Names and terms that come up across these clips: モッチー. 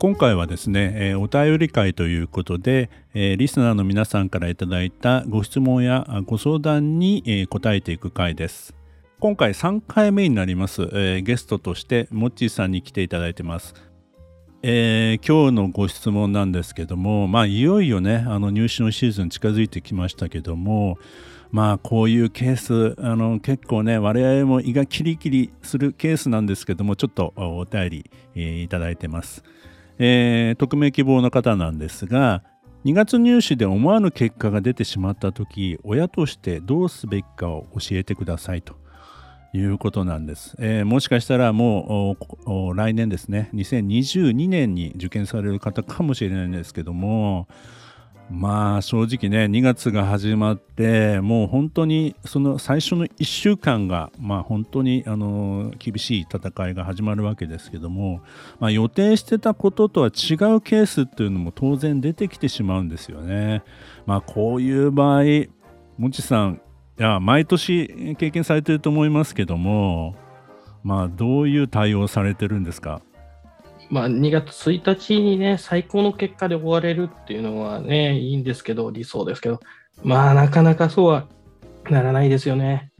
今回はですね、お便り会ということで、リスナーの皆さんからいただいたご質問やご相談に答えていく会です。今回3回目になります。ゲストとしてモッチーさんに来ていただいてます。今日のご質問なんですけども、いよいよね、入試のシーズン近づいてきましたけども、こういうケース結構ね我々も胃がキリキリするケースなんですけども、ちょっとお便り、いただいてます。匿名希望の方なんですが、2月入試で思わぬ結果が出てしまった時、親としてどうすべきかを教えてくださいということなんです。もしかしたらもう来年ですね、2022年に受験される方かもしれないんですけども、正直ね、2月が始まってもう本当にその最初の1週間が本当に厳しい戦いが始まるわけですけども、予定してたこととは違うケースっていうのも当然出てきてしまうんですよね。こういう場合、もちさん、いや毎年経験されてると思いますけども、どういう対応されてるんですか？2月1日にね、最高の結果で終われるっていうのはね、いいんですけど、理想ですけど、なかなかそうはならないですよね。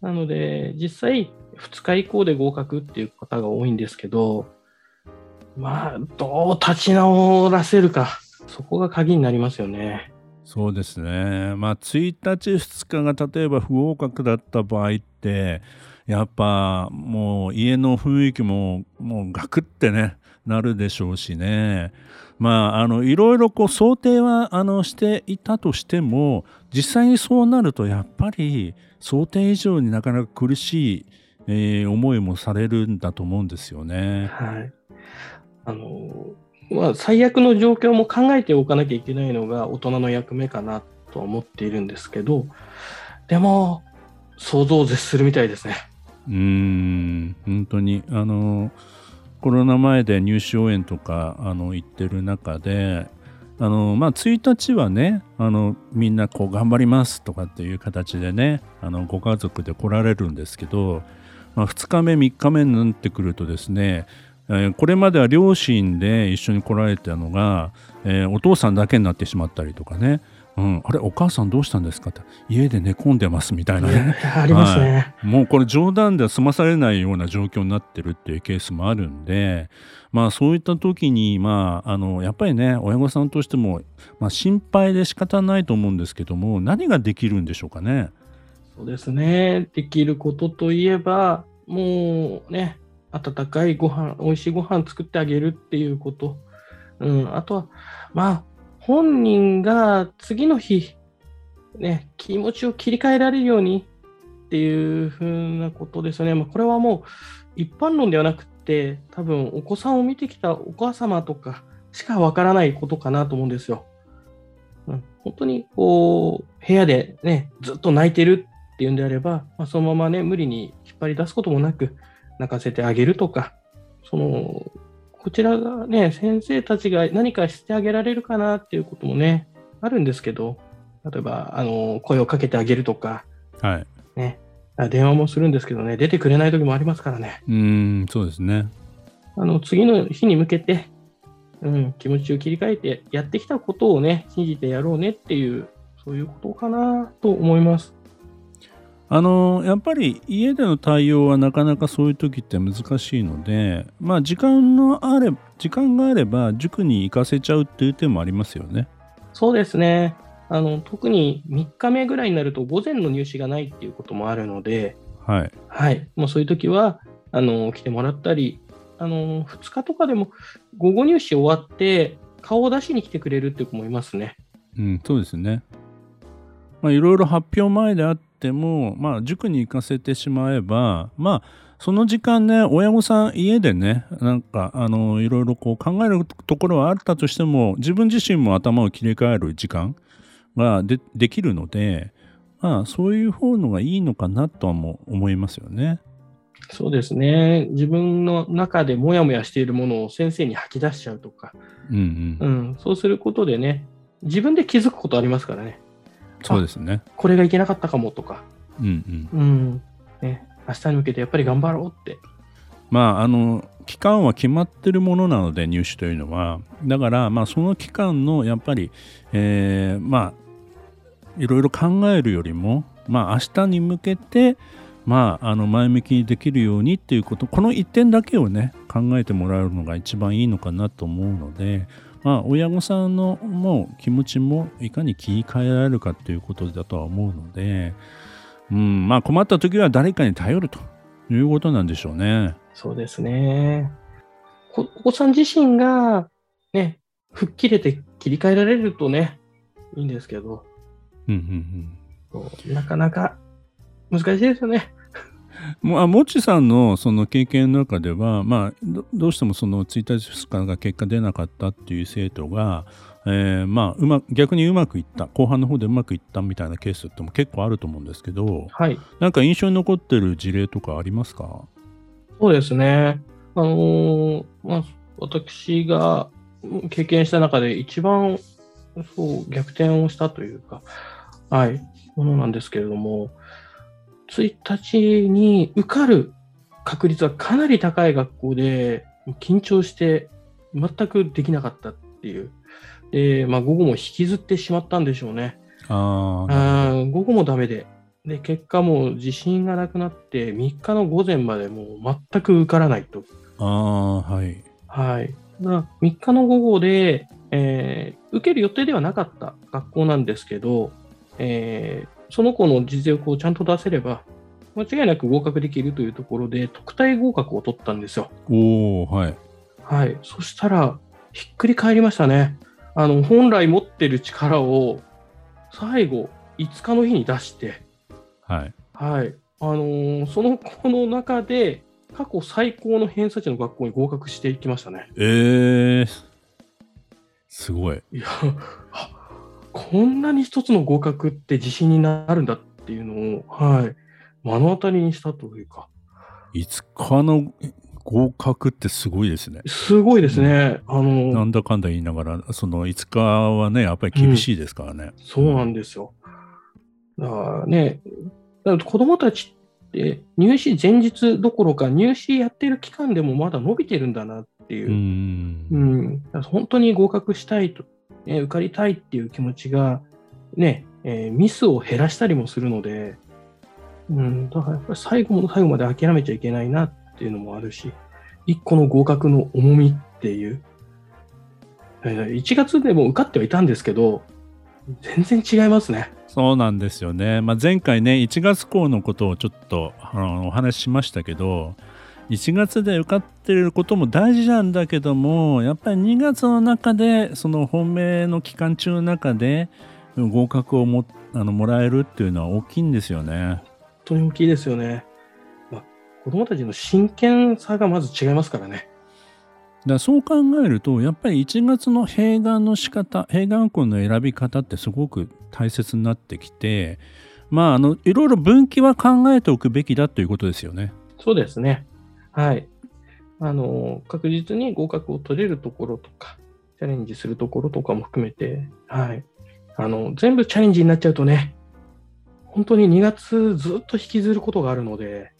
なので、実際2日以降で合格っていう方が多いんですけど、どう立ち直らせるか、そこが鍵になりますよね。そうですね。1日2日が例えば不合格だった場合って、やっぱもう家の雰囲気もガクってねなるでしょうしね。いろいろこう想定はしていたとしても、実際にそうなるとやっぱり想定以上になかなか苦しい、思いもされるんだと思うんですよね。はい。最悪の状況も考えておかなきゃいけないのが大人の役目かなと思っているんですけど、でも想像を絶するみたいですね。本当にコロナ前で入試応援とか行ってる中で、1日はねみんなこう頑張りますとかっていう形でねご家族で来られるんですけど、2日目3日目になってくるとですね、これまでは両親で一緒に来られたのが、お父さんだけになってしまったりとかね、あれお母さんどうしたんですかって、家で寝込んでますみたいなね、ありますね。もうこれ冗談では済まされないような状況になってるっていうケースもあるんで、そういった時にやっぱりね親御さんとしても、心配で仕方ないと思うんですけども、何ができるんでしょうかね。そうですね、できることといえばもうね、温かいご飯、美味しいご飯作ってあげるっていうこと、あとは本人が次の日ね気持ちを切り替えられるようにっていうふうなことですよね。これはもう一般論ではなくて、多分お子さんを見てきたお母様とかしかわからないことかなと思うんですよ。本当にこう部屋でねずっと泣いてるっていうんであれば、そのままね無理に引っ張り出すこともなく。泣かせてあげるとか、こちらがね先生たちが何かしてあげられるかなっていうこともねあるんですけど、例えば声をかけてあげるとか、ね、電話もするんですけどね、出てくれない時もありますからね。そうですね。次の日に向けて、気持ちを切り替えてやってきたことをね信じてやろうねっていう、そういうことかなと思います。やっぱり家での対応はなかなかそういう時って難しいので、時間があれば塾に行かせちゃうっていう点もありますよね。そうですね。特に3日目ぐらいになると午前の入試がないっていうこともあるので、もうそういう時は来てもらったり、2日とかでも午後入試終わって顔を出しに来てくれるっていう子もいますね。そうですね。いろいろ発表前であっても、塾に行かせてしまえば、その時間ね、親御さん家でね、いろいろこう考えるところはあったとしても、自分自身も頭を切り替える時間が できるので、そういう方のがいいのかなとはも思いますよね。そうですね。自分の中でモヤモヤしているものを先生に吐き出しちゃうとか、そうすることでね、自分で気づくことありますからね。そうですね。これがいけなかったかもとか。明日に向けてやっぱり頑張ろうって。期間は決まってるものなので、入試というのは。だから、その期間のやっぱり、いろいろ考えるよりも、明日に向けて、前向きにできるようにっていうこと、この一点だけをね、考えてもらえるのが一番いいのかなと思うので、親御さんのもう気持ちもいかに切り替えられるかということだとは思うので、困った時は誰かに頼るということなんでしょうね。そうですね。お子さん自身がね、吹っ切れて切り替えられるとね、いいんですけど、なかなか難しいですよね。もちさんのその経験の中では、どうしてもその1日2日が結果出なかったっていう生徒が、逆にうまくいった、後半の方でうまくいったみたいなケースっても結構あると思うんですけど、なんか印象に残ってる事例とかありますか？そうですね。私が経験した中で一番逆転をしたというか、ものなんですけれども、1日に受かる確率はかなり高い学校で、緊張して全くできなかったっていう。で、午後も引きずってしまったんでしょうね。午後もダメで。で、結果もう自信がなくなって、3日の午前までもう全く受からないと。3日の午後で、受ける予定ではなかった学校なんですけど、その子の実力をちゃんと出せれば間違いなく合格できるというところで、特待合格を取ったんですよ。そしたらひっくり返りましたね。本来持ってる力を最後5日の日に出して、その子の中で過去最高の偏差値の学校に合格していきましたね。すごい。こんなに一つの合格って自信になるんだっていうのを、目の当たりにしたというか。5日の合格ってすごいですね。なんだかんだ言いながら、その5日はね、やっぱり厳しいですからね。そうなんですよ。だからね、子どもたちって入試前日どころか、入試やってる期間でもまだ伸びてるんだなっていう。本当に合格したいと。受かりたいっていう気持ちが、ミスを減らしたりもするので、だからやっぱり最後の最後まで諦めちゃいけないなっていうのもあるし、一個の合格の重みっていう、1月でも受かってはいたんですけど、全然違いますね。そうなんですよね。前回ね、1月校のことをちょっとお話ししましたけど、1月で受かってることも大事なんだけども、やっぱり2月の中で、その本命の期間中の中で合格を もらえるっていうのは大きいんですよね。本当に大きいですよね。子どもたちの真剣さがまず違いますからね。だからそう考えると、やっぱり1月の併願の仕方、併願校の選び方ってすごく大切になってきて、いろいろ分岐は考えておくべきだということですよね。そうですね。確実に合格を取れるところとか、チャレンジするところとかも含めて、全部チャレンジになっちゃうとね、本当に2月ずっと引きずることがあるので、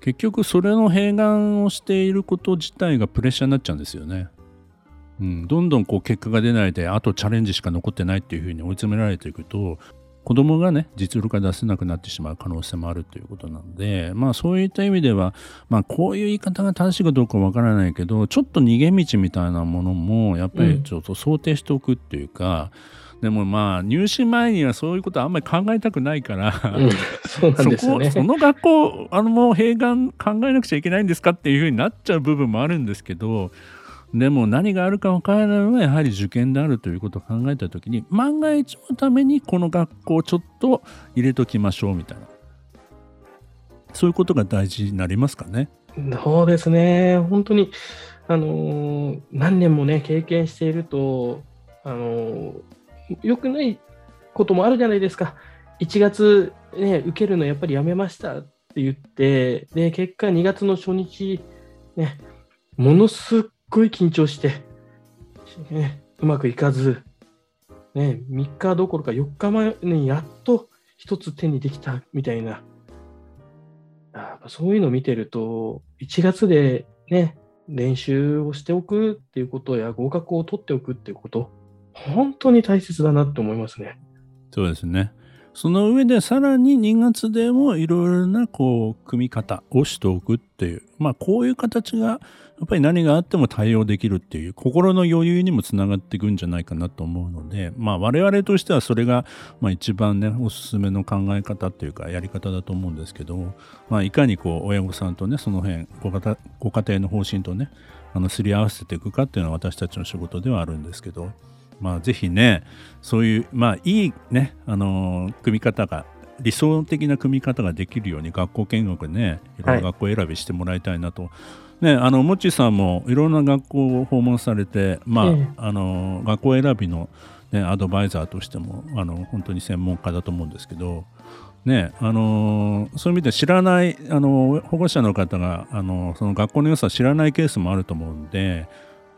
結局それの併願をしていること自体がプレッシャーになっちゃうんですよね。どんどんこう結果が出ないで、あとチャレンジしか残ってないっていうふうに追い詰められていくと、子供がね、実力が出せなくなってしまう可能性もあるということなので、そういった意味では、こういう言い方が正しいかどうかわからないけど、ちょっと逃げ道みたいなものもやっぱりちょっと想定しておくっていうか、でも入試前にはそういうことはあんまり考えたくないから、そうなんですよね。その学校もう併願考えなくちゃいけないんですかっていうふうになっちゃう部分もあるんですけど、でも何があるか分からないのはやはり受験であるということを考えたときに、万が一のためにこの学校をちょっと入れときましょうみたいな、そういうことが大事になりますかね。そうですね、本当に何年もね経験していると良くないこともあるじゃないですか。1月、ね、受けるのやっぱりやめましたって言って、で結果2月の初日、ね、ものすごい緊張して、ね、うまくいかず、ね、3日どころか4日前にやっと一つ手にできたみたいな、そういうのを見てると1月でね練習をしておくっていうことや合格を取っておくっていうこと、本当に大切だなって思いますね。そうですね。その上でさらに2月でもいろいろなこう組み方をしておくっていう、こういう形がやっぱり何があっても対応できるっていう心の余裕にもつながっていくんじゃないかなと思うので、我々としてはそれが一番ねおすすめの考え方っていうかやり方だと思うんですけど、いかにこう親御さんとねその辺ご家庭の方針とねすり合わせていくかっていうのは私たちの仕事ではあるんですけど。ぜひねそういういいね組み方が理想的な組み方ができるように学校見学ねいろんな学校選びしてもらいたいなと、ねもっちーさんもいろんな学校を訪問されて、学校選びの、ね、アドバイザーとしても本当に専門家だと思うんですけど。ねそういう意味で知らない保護者の方がその学校の良さを知らないケースもあると思うんで。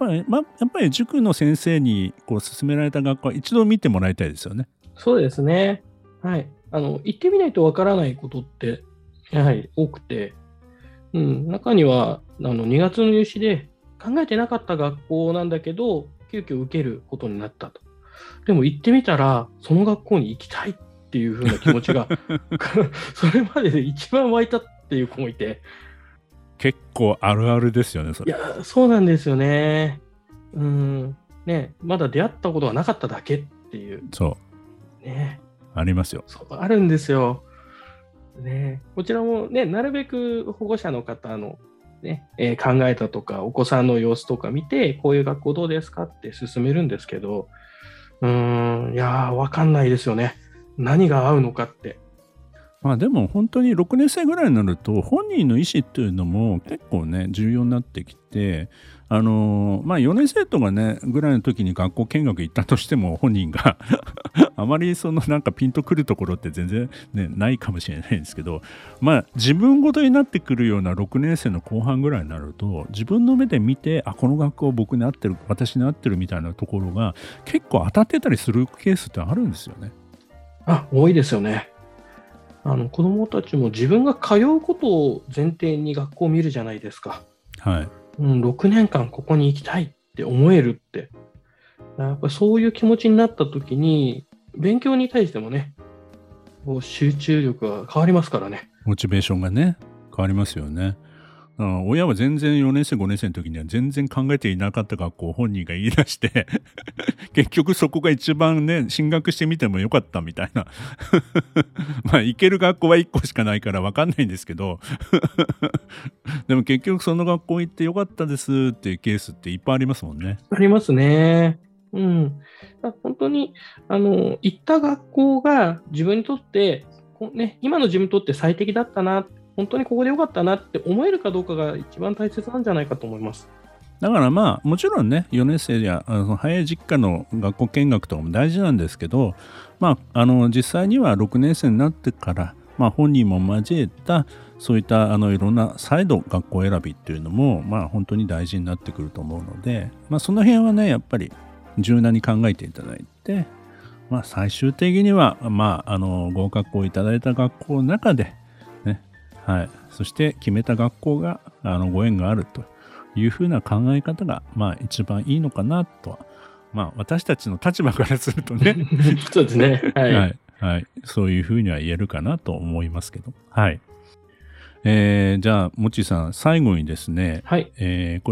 やっぱり塾の先生にこう勧められた学校は一度見てもらいたいですよね。そうですね、はい、行ってみないとわからないことってやはり多くて、中には2月の入試で考えてなかった学校なんだけど急遽受けることになったと。でも行ってみたらその学校に行きたいっていう風な気持ちがそれまでで一番湧いたっていう子もいて、結構あるあるですよねそれ。いやそうなんですよね。ねまだ出会ったことがなかっただけっていう。そう。ねありますよ。そうあるんですよ。ねこちらもねなるべく保護者の方のね、考えたとかお子さんの様子とか見てこういう学校どうですかって勧めるんですけど、いやわかんないですよね。何が合うのかって。でも本当に6年生ぐらいになると本人の意思っていうのも結構ね重要になってきて、4年生とかねぐらいの時に学校見学行ったとしても本人があまりそのなんかピンとくるところって全然ねないかもしれないんですけど、自分ごとになってくるような6年生の後半ぐらいになると自分の目で見てこの学校僕に合ってる私に合ってるみたいなところが結構当たってたりするケースってあるんですよね。多いですよね。子どもたちも自分が通うことを前提に学校を見るじゃないですか、6年間ここに行きたいって思えるって、やっぱそういう気持ちになった時に勉強に対してもね集中力が変わりますからね。モチベーションがね変わりますよね。親は全然4年生5年生の時には全然考えていなかった学校を本人が言い出して結局そこが一番ね進学してみてもよかったみたいな行ける学校は1個しかないから分かんないんですけどでも結局その学校行ってよかったですっていうケースっていっぱいありますもんね。ありますね。本当に行った学校が自分にとって、今の自分にとって最適だったな、本当にここで良かったなって思えるかどうかが一番大切なんじゃないかと思います。だからもちろんね4年生や早い実家の学校見学とかも大事なんですけど、実際には6年生になってから、本人も交えたそういったいろんな再度学校選びっていうのも、本当に大事になってくると思うので、その辺はねやっぱり柔軟に考えていただいて、最終的には、合格をいただいた学校の中でそして決めた学校がご縁があるというふうな考え方が一番いいのかなとは、私たちの立場からするとねそうですね、そういうふうには言えるかなと思いますけど、じゃあもっちーさん最後にですね、これ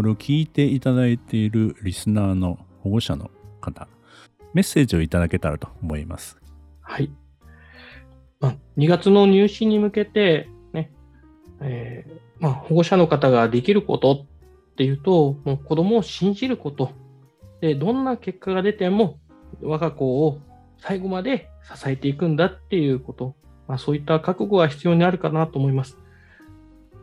を聞いていただいているリスナーの保護者の方メッセージをいただけたらと思います。2月の入試に向けて保護者の方ができることっていうと、もう子供を信じることで、どんな結果が出ても我が子を最後まで支えていくんだっていうこと、そういった覚悟が必要になるかなと思います。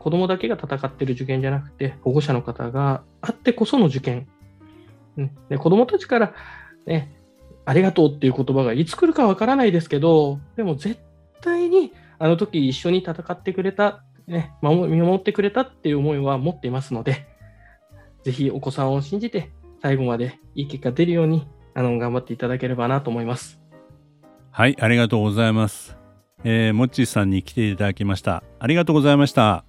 子供だけが戦っている受験じゃなくて、保護者の方があってこその受験、で子供たちから、ね、ありがとうっていう言葉がいつ来るかわからないですけど、でも絶対にあの時一緒に戦ってくれた、ね、見守ってくれたっていう思いは持っていますので、ぜひお子さんを信じて最後までいい結果出るように頑張っていただければなと思います。はい、ありがとうございます。もっちーさんに来ていただきました。ありがとうございました。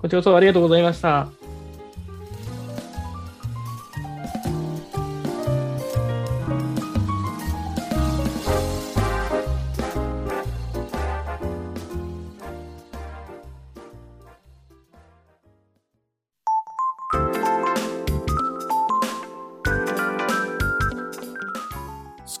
こちらこそありがとうございました。ス